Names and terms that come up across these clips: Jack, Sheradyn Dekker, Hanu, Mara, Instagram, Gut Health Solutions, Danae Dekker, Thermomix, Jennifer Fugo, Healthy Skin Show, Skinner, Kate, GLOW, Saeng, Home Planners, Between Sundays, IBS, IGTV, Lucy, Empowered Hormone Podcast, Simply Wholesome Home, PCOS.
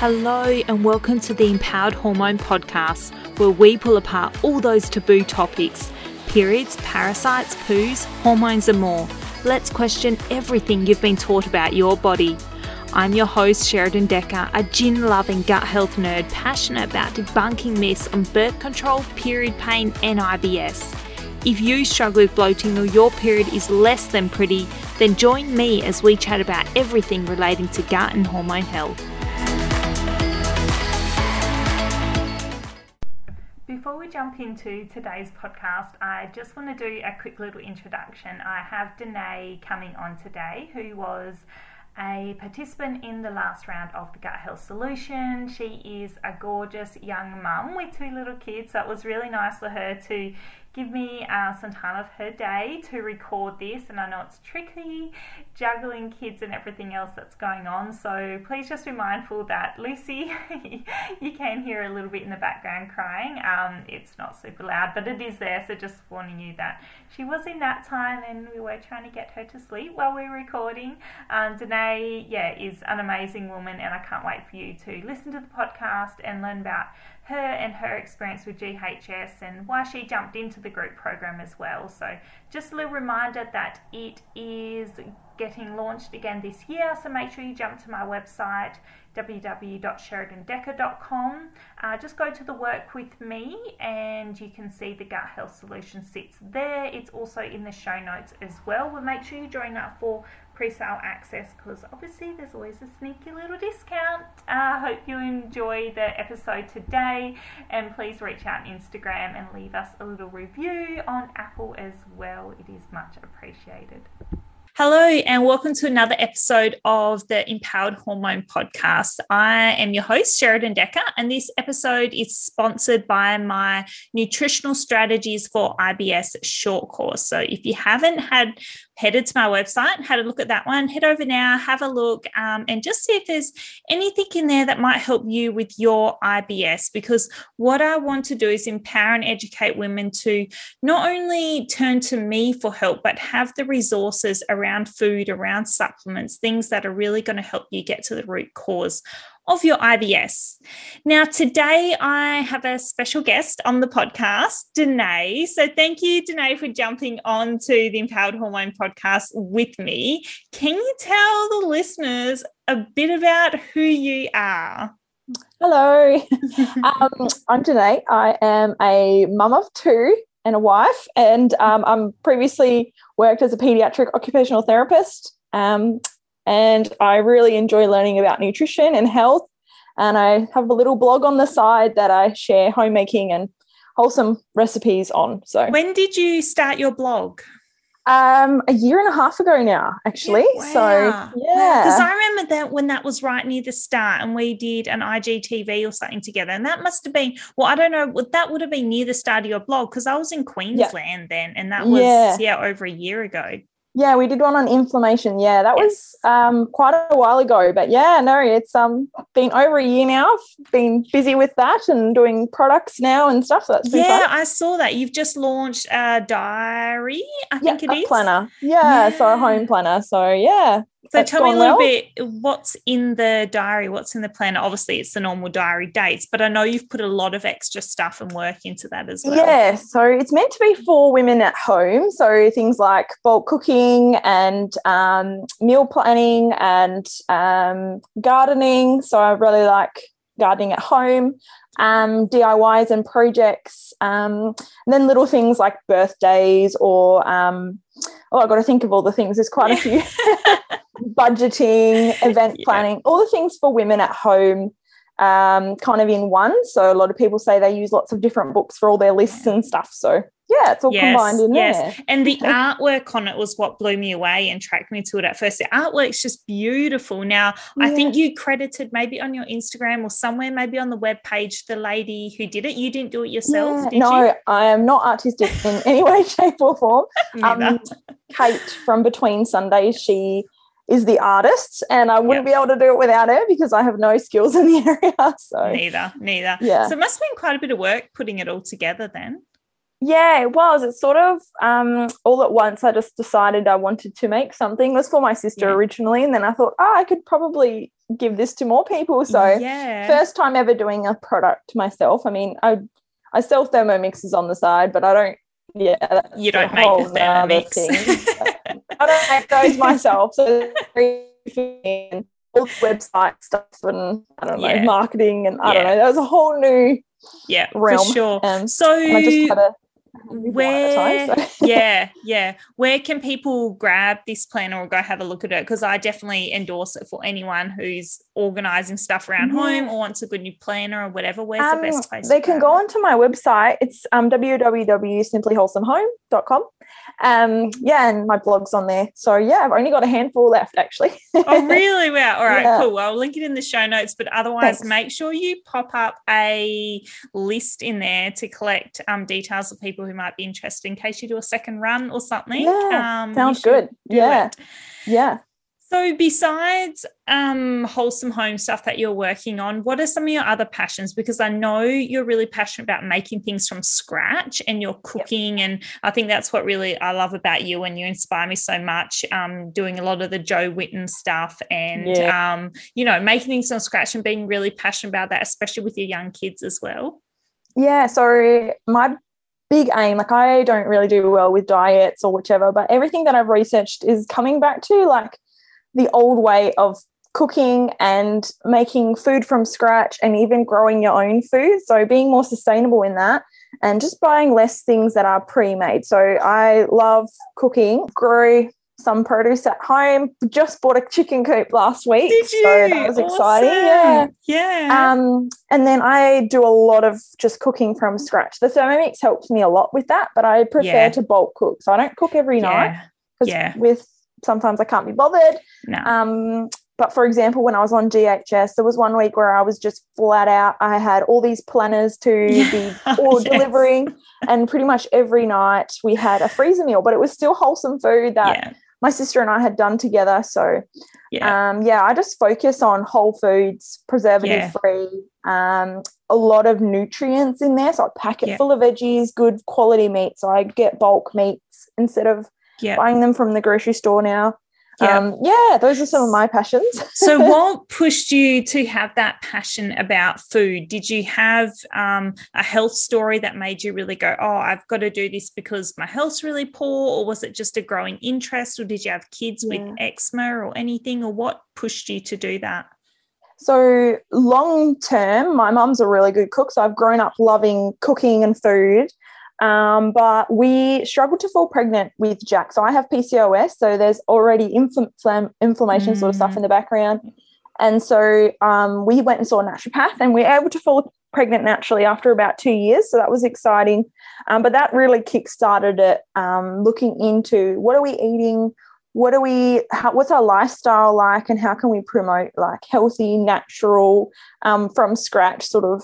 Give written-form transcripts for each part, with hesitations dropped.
Hello and welcome to the Empowered Hormone Podcast, where we pull apart all those taboo topics, periods, parasites, poos, hormones and more. Let's question everything you've been taught about your body. I'm your host Sheradyn Dekker, a gin-loving gut health nerd passionate about debunking myths on birth control, period pain and IBS. If you struggle with bloating or your period is less than pretty, then join me as we chat about everything relating to gut and hormone health. Before we jump into today's podcast, I just want to do a quick little introduction. I have Danae coming on today, who was a participant in the last round of the Gut Health Solutions. She is a gorgeous young mum with two little kids, so it was really nice for her to give me some time of her day to record this, and I know it's tricky juggling kids and everything else that's going on, so please just be mindful that Lucy, you can hear a little bit in the background crying. It's not super loud, but it is there, so just warning you that she was in that time and we were trying to get her to sleep while we were recording. Danae, is an amazing woman, and I can't wait for you to listen to the podcast and learn about her and her experience with GHS and why she jumped into the group program as well. So just a little reminder that it is getting launched again this year, so make sure you jump to my website www.sheradyndekker.com. Just go to the Work With Me and you can see the Gut Health Solution sits there. It's also in the show notes as well. But make sure you join up for pre-sale access, because obviously there's always a sneaky little discount. I hope you enjoy the episode today, and please reach out on Instagram and leave us a little review on Apple as well. It is much appreciated. Hello and welcome to another episode of the Empowered Hormone Podcast. I am your host, Sheradyn Dekker, and this episode is sponsored by my Nutritional Strategies for IBS short course. So if you haven't headed to my website and had a look at that one, head over now, have a look, and just see if there's anything in there that might help you with your IBS, because what I want to do is empower and educate women to not only turn to me for help, but have the resources around food, around supplements, things that are really going to help you get to the root cause of your IBS. Now, today I have a special guest on the podcast, Danae. So thank you, Danae, for jumping on to the Empowered Hormone Podcast with me. Can you tell the listeners a bit about who you are? Hello, I'm Danae. I am a mum of two and a wife, and I'm previously worked as a pediatric occupational therapist, and I really enjoy learning about nutrition and health, and I have a little blog on the side that I share homemaking and wholesome recipes on. So when did you start your blog? A year and a half ago now, actually. Yeah, wow. So yeah, because I remember that when that was right near the start, and we did an IGTV or something together, and that must have been, well, I don't know, that would have been near the start of your blog, because I was in Queensland then, and that was over a year ago. Yeah, we did one on inflammation. Yeah, that was quite a while ago, but it's been over a year now. I've been busy with that and doing products now and stuff. So that's been fun. I saw that you've just launched a diary. I think it is a planner. Yeah, so a home planner. So So tell me a little bit, what's in the diary? What's in the planner? Obviously, it's the normal diary dates, but I know you've put a lot of extra stuff and work into that as well. Yeah, so it's meant to be for women at home. So things like bulk cooking and meal planning and gardening. So I really like gardening at home, DIYs and projects, and then little things like birthdays or I've got to think of all the things. There's quite a few. Budgeting, event planning, all the things for women at home, kind of in one. So a lot of people say they use lots of different books for all their lists and stuff. So it's all combined in there. And the artwork on it was what blew me away and tracked me to it at first. The artwork's just beautiful. Now, I think you credited maybe on your Instagram or somewhere, maybe on the webpage, the lady who did it. You didn't do it yourself, did you? No, I am not artistic in any way, shape or form. Kate from Between Sundays, she is the artist, and I wouldn't be able to do it without her, because I have no skills in the area. So Neither. Yeah. So it must have been quite a bit of work putting it all together then. Yeah, it was. It's sort of all at once. I just decided I wanted to make something. It was for my sister originally, and then I thought, I could probably give this to more people. So first time ever doing a product myself. I mean, I sell thermomixes on the side, but I don't, you don't make the thermomix. Thing. I don't make those myself. So all the website stuff and I don't know, marketing and I don't know. That was a whole new realm. For sure. So I just had a where can people grab this planner or go have a look at it? Because I definitely endorse it for anyone who's organising stuff around home or wants a good new planner or whatever. Where's the best place? They can go onto my website. It's www.simplywholesomehome.com. And my blog's on there. So I've only got a handful left actually. Oh really? Wow. All right, cool. Well, I'll link it in the show notes, but otherwise make sure you pop up a list in there to collect details of people who might be interested in case you do a second run or something. Sounds good. So besides wholesome home stuff that you're working on, what are some of your other passions? Because I know you're really passionate about making things from scratch and your cooking. And I think that's what really I love about you, and you inspire me so much, doing a lot of the Joe Witten stuff and, you know, making things from scratch and being really passionate about that, especially with your young kids as well. Yeah, so my big aim, like I don't really do well with diets or whichever, but everything that I've researched is coming back to like the old way of cooking and making food from scratch and even growing your own food. So being more sustainable in that and just buying less things that are pre-made. So I love cooking, grew some produce at home, just bought a chicken coop last week. Did you? So that was exciting. Yeah. And then I do a lot of just cooking from scratch. The Thermomix helps me a lot with that, but I prefer to bulk cook. So I don't cook every night because with sometimes I can't be bothered. But for example, when I was on GHS, there was one week where I was just flat out. I had all these planners to be delivering, and pretty much every night we had a freezer meal, but it was still wholesome food that my sister and I had done together. So I just focus on whole foods, preservative free, a lot of nutrients in there. So a packet full of veggies, good quality meat. So I get bulk meats instead of buying them from the grocery store now. Those are some of my passions. So what pushed you to have that passion about food? Did you have a health story that made you really go, oh, I've got to do this because my health's really poor? Or was it just a growing interest? Or did you have kids with eczema or anything? Or what pushed you to do that? So long term, my mum's a really good cook. So I've grown up loving cooking and food. But we struggled to fall pregnant with Jack. So I have PCOS, so there's already inflammation sort of stuff in the background. And so we went and saw a naturopath, and we were able to fall pregnant naturally after about 2 years. So that was exciting. But that really kickstarted it, looking into what are we eating, what's our lifestyle like, and how can we promote like healthy, natural, from scratch sort of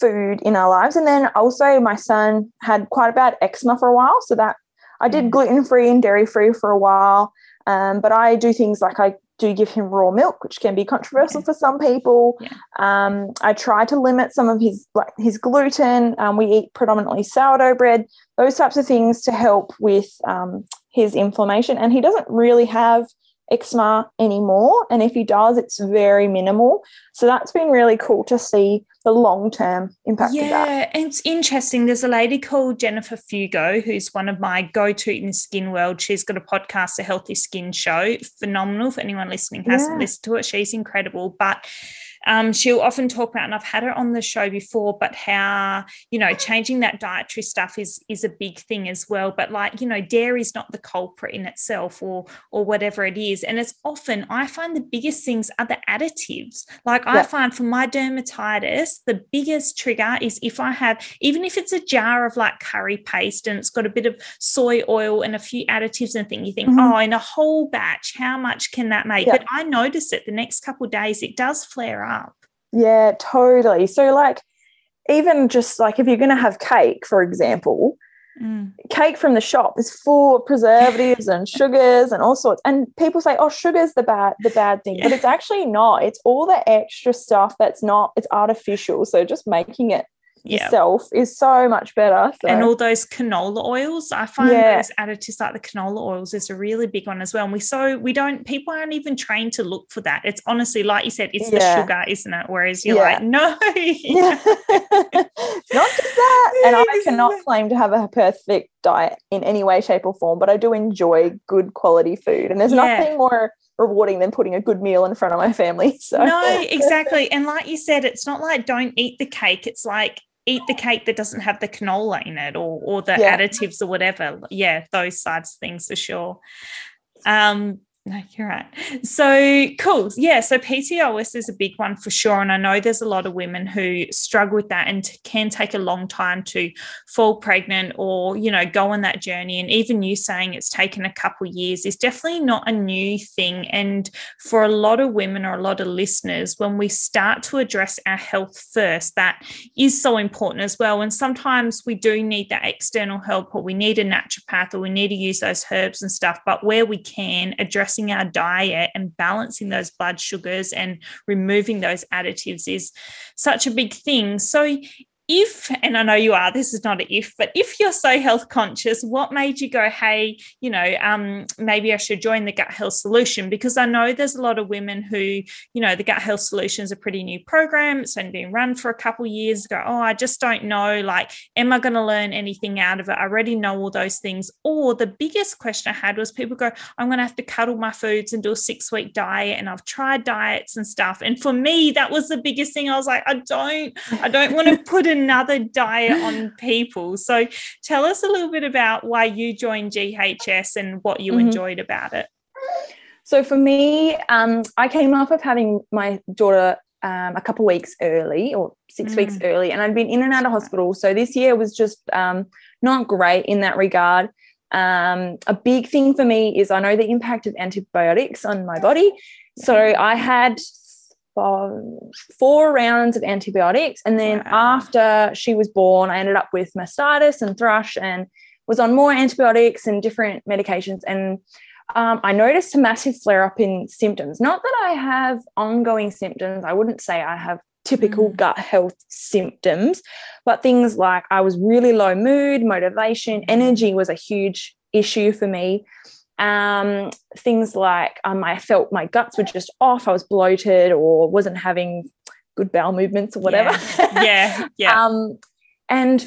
food in our lives. And then also my son had quite a bad eczema for a while, so that I did gluten-free and dairy-free for a while, but I do things like I do give him raw milk, which can be controversial for some people. I try to limit some of his gluten. We eat predominantly sourdough bread, those types of things to help with his inflammation. And he doesn't really have eczema anymore, and if he does, it's very minimal. So that's been really cool to see the long-term impact of that. Yeah, it's interesting. There's a lady called Jennifer Fugo who's one of my go-to in the skin world. She's got a podcast, The Healthy Skin Show. Phenomenal. If anyone listening hasn't listened to it, she's incredible. But she'll often talk about, and I've had her on the show before, but how, you know, changing that dietary stuff is a big thing as well. But like, you know, dairy's not the culprit in itself or whatever it is. And it's often, I find the biggest things are the additives. Like I find for my dermatitis, the biggest trigger is if I have, even if it's a jar of like curry paste and it's got a bit of soy oil and a few additives and things, you think, oh, in a whole batch, how much can that make? But I notice it the next couple of days, it does flare up. Yeah, totally. So like even just like if you're going to have cake, for example, cake from the shop is full of preservatives and sugars and all sorts. And people say, oh, sugar's the bad thing. But it's actually not. It's all the extra stuff that's not, it's artificial. So just making it yourself is so much better. So. And all those canola oils, I find those additives like the canola oils is a really big one as well. And people aren't even trained to look for that. It's honestly, like you said, it's the sugar, isn't it? Whereas you're like, no. It's not just that. And I cannot claim to have a perfect diet in any way, shape or form, but I do enjoy good quality food. And there's nothing more rewarding than putting a good meal in front of my family. So no, exactly. And like you said, it's not like don't eat the cake. It's like eat the cake that doesn't have the canola in it or the additives or whatever. Yeah, those sides of things for sure. No, you're right. So cool. Yeah, so PCOS is a big one for sure. And I know there's a lot of women who struggle with that and can take a long time to fall pregnant or, you know, go on that journey. And even you saying it's taken a couple of years is definitely not a new thing. And for a lot of women or a lot of listeners, when we start to address our health first, that is so important as well. And sometimes we do need that external help, or we need a naturopath, or we need to use those herbs and stuff. But where we can, address our diet and balancing those blood sugars and removing those additives is such a big thing. So if, and I know you are, this is not an if, but if you're so health conscious, what made you go, hey, you know, maybe I should join the Gut Health Solution? Because I know there's a lot of women who, you know, the Gut Health Solution is a pretty new program. It's only been run for a couple of years. Go, oh, I just don't know. Like, am I going to learn anything out of it? I already know all those things. Or the biggest question I had was people go, I'm going to have to cut all my foods and do a 6-week diet. And I've tried diets and stuff. And for me, that was the biggest thing. I was like, I don't want to put another diet on people. So tell us a little bit about why you joined GHS and what you enjoyed about it. So for me, I came off of having my daughter a couple weeks early, or 6 weeks early, and I'd been in and out of hospital. So this year was just not great in that regard. A big thing for me is I know the impact of antibiotics on my body. So I had 4 rounds of antibiotics, and then after she was born, I ended up with mastitis and thrush and was on more antibiotics and different medications. And I noticed a massive flare-up in symptoms. Not that I have ongoing symptoms. I wouldn't say I have typical gut health symptoms, but things like I was really low mood, motivation, energy was a huge issue for me. Things like I felt my guts were just off, I was bloated or wasn't having good bowel movements or whatever. And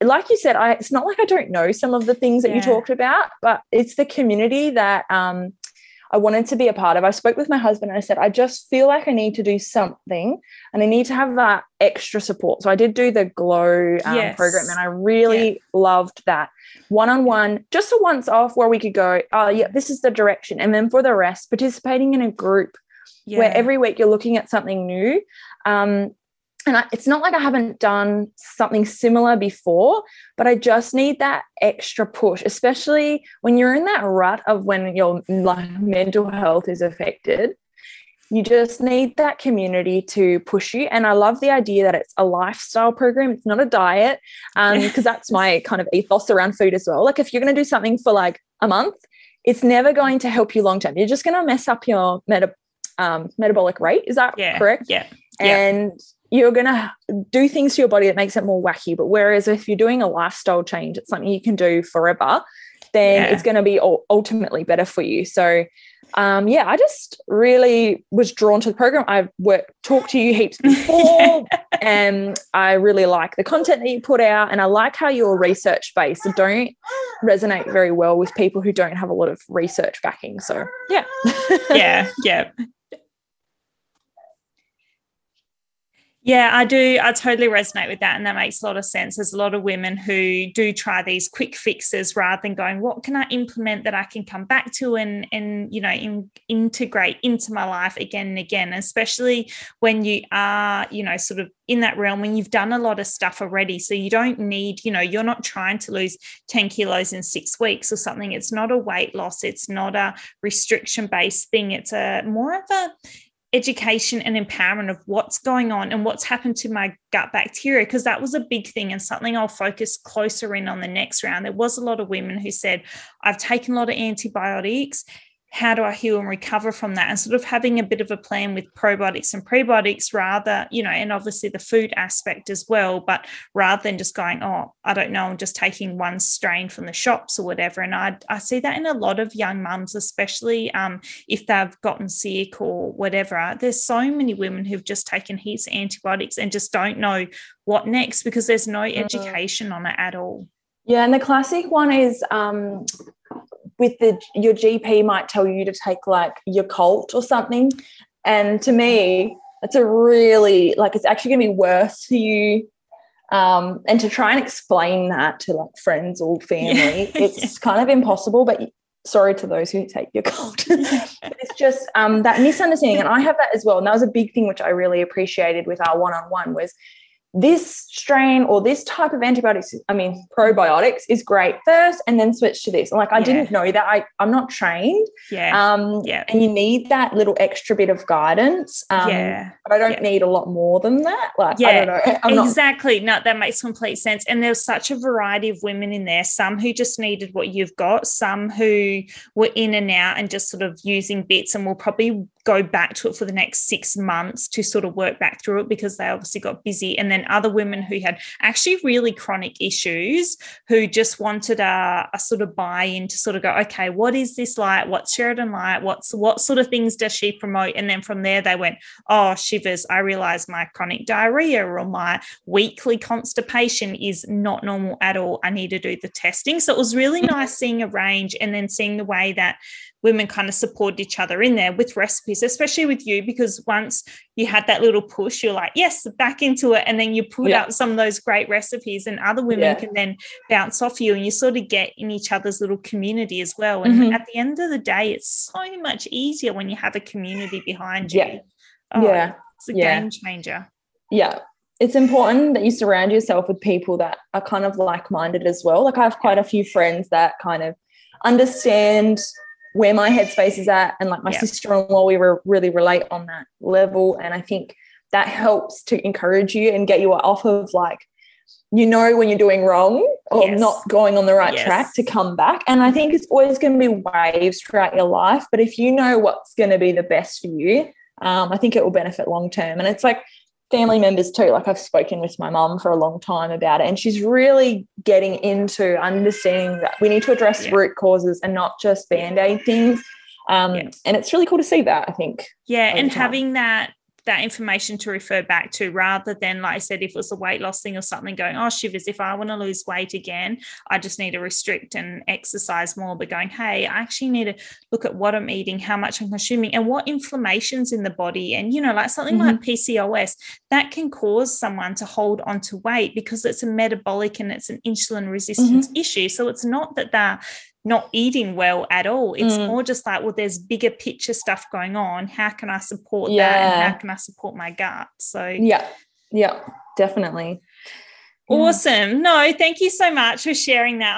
like you said, it's not like I don't know some of the things that you talked about, but it's the community that I wanted to be a part of. I spoke with my husband and I said, I just feel like I need to do something and I need to have that extra support. So I did do the GLOW program, and I really loved that one-on-one, just a once off where we could go, oh yeah, this is the direction. And then for the rest, participating in a group where every week you're looking at something new. And it's not like I haven't done something similar before, but I just need that extra push, especially when you're in that rut of when your mental health is affected. You just need that community to push you. And I love the idea that it's a lifestyle program. It's not a diet, because that's my kind of ethos around food as well. Like if you're going to do something for like a month, it's never going to help you long term. You're just going to mess up your metabolic rate. Is that correct? Yeah. And you're going to do things to your body that makes it more wacky. But whereas if you're doing a lifestyle change, it's something you can do forever, then it's going to be ultimately better for you. So, I just really was drawn to the program. I've talked to you heaps before and I really like the content that you put out, and I like how you're research-based. I don't resonate very well with people who don't have a lot of research backing. So, yeah. Yeah, I do. I totally resonate with that, and that makes a lot of sense. There's a lot of women who do try these quick fixes rather than going, what can I implement that I can come back to and you know, integrate into my life again and again, especially when you are, you know, sort of in that realm when you've done a lot of stuff already. So you don't need, you know, you're not trying to lose 10 kilos in 6 weeks or something. It's not a weight loss. It's not a restriction-based thing. It's a more of a education and empowerment of what's going on and what's happened to my gut bacteria, because that was a big thing and something I'll focus closer in on the next round. There was a lot of women who said, I've taken a lot of antibiotics. how do I heal and recover from that? And sort of having a bit of a plan with probiotics and prebiotics rather, you know, and obviously the food aspect as well, but rather than just going, oh, I don't know, I'm just taking one strain from the shops or whatever. And I see that in a lot of young mums, especially if they've gotten sick or whatever. There's so many women who've just taken heaps of antibiotics and just don't know what next because there's no education on it at all. Yeah, and the classic one is with your GP might tell you to take like your Colt or something, and to me, it's a really like it's actually going to be worse for you. And to try and explain that to like friends or family, it's kind of impossible. But sorry to those who take your Colt. But it's just that misunderstanding, and I have that as well. And that was a big thing which I really appreciated with our one-on-one was, this strain or this type of antibiotics, I mean, probiotics is great first and then switch to this. Like, I didn't know that. I'm not trained. And you need that little extra bit of guidance. But I don't need a lot more than that. Like, I don't know. Exactly. No, that makes complete sense. And there's such a variety of women in there, some who just needed what you've got, some who were in and out and just sort of using bits and will probably go back to it for the next 6 months to sort of work back through it because they obviously got busy. And then other women who had actually really chronic issues who just wanted a sort of buy-in to sort of go, okay, what is this like? What's Sheradyn like? What sort of things does she promote? And then from there they went, oh, shivers, I realise my chronic diarrhoea or my weekly constipation is not normal at all. I need to do the testing. So it was really nice seeing a range and then seeing the way that women kind of support each other in there with recipes, especially with you, because once you had that little push, you're like, yes, back into it. And then you put up some of those great recipes and other women can then bounce off you and you sort of get in each other's little community as well. And at the end of the day, it's so much easier when you have a community behind you. It's a game changer. Yeah. It's important that you surround yourself with people that are kind of like-minded as well. Like I have quite a few friends that kind of understand where my headspace is at, and like my sister-in-law, we were really relate on that level. And I think that helps to encourage you and get you off of like, you know, when you're doing wrong or not going on the right track to come back. And I think it's always going to be waves throughout your life, but if you know what's going to be the best for you, I think it will benefit long-term. And it's like family members too. Like I've spoken with my mum for a long time about it, and she's really getting into understanding that we need to address root causes and not just Band-Aid things. And it's really cool to see that, I think. Yeah, and having that information to refer back to rather than, like I said, if it was a weight loss thing or something, going, oh, shivers, if I want to lose weight again, I just need to restrict and exercise more. But going, hey, I actually need to look at what I'm eating, how much I'm consuming, and what inflammation's in the body. And, you know, like something like PCOS, that can cause someone to hold on to weight because it's a metabolic and it's an insulin resistance issue. So it's not that they're not eating well at all. It's more just like, well, there's bigger picture stuff going on. How can I support that? And how can I support my gut? So yeah, definitely. Awesome. No, thank you so much for sharing that.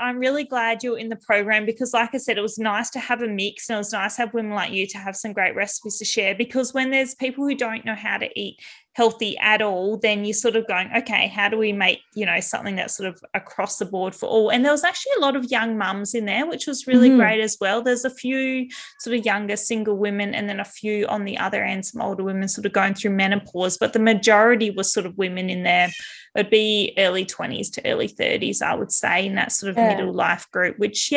I'm really glad you're in the program because, like I said, it was nice to have a mix, and it was nice to have women like you to have some great recipes to share, because when there's people who don't know how to eat healthy at all, then you're sort of going, okay, how do we make, you know, something that's sort of across the board for all? And there was actually a lot of young mums in there, which was really great as well. There's a few sort of younger single women and then a few on the other end, some older women sort of going through menopause, but the majority was sort of women in there. It'd be early 20s to early 30s, I would say, in that sort of middle life group, which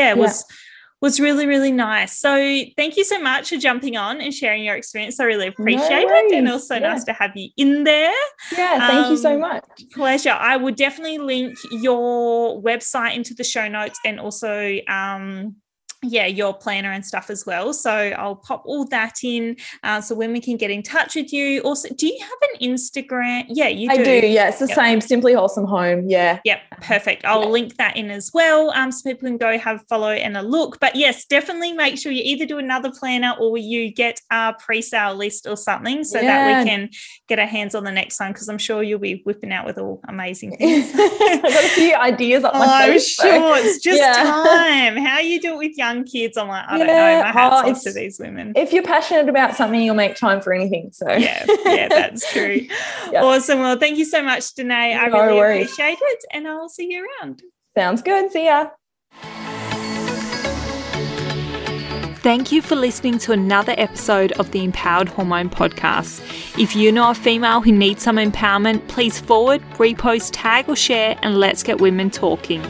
was really, really nice. So thank you so much for jumping on and sharing your experience. I really appreciate it. And also nice to have you in there. Yeah, thank you so much. Pleasure. I will definitely link your website into the show notes, and also your planner and stuff as well. So I'll pop all that in so women can get in touch with you. Also, do you have an Instagram? Yeah, you do. I do, yeah. It's the same, Simply Wholesome Home, yeah. Yep, perfect. I'll link that in as well so people can go have a follow and a look. But, yes, definitely make sure you either do another planner or you get a pre-sale list or something so that we can get our hands on the next one, because I'm sure you'll be whipping out with all amazing things. I've got a few ideas up my face. I'm sure. It's just time. How you do it with young kids, I'm like, I don't know. My hat's off to these women. If you're passionate about something, you'll make time for anything. So yeah, that's true. Awesome. Well, thank you so much, Danae. I really appreciate it, and I'll see you around. Sounds good. See ya. Thank you for listening to another episode of the Empowered Hormone Podcast. If you know a female who needs some empowerment, please forward, repost, tag or share, and let's get women talking.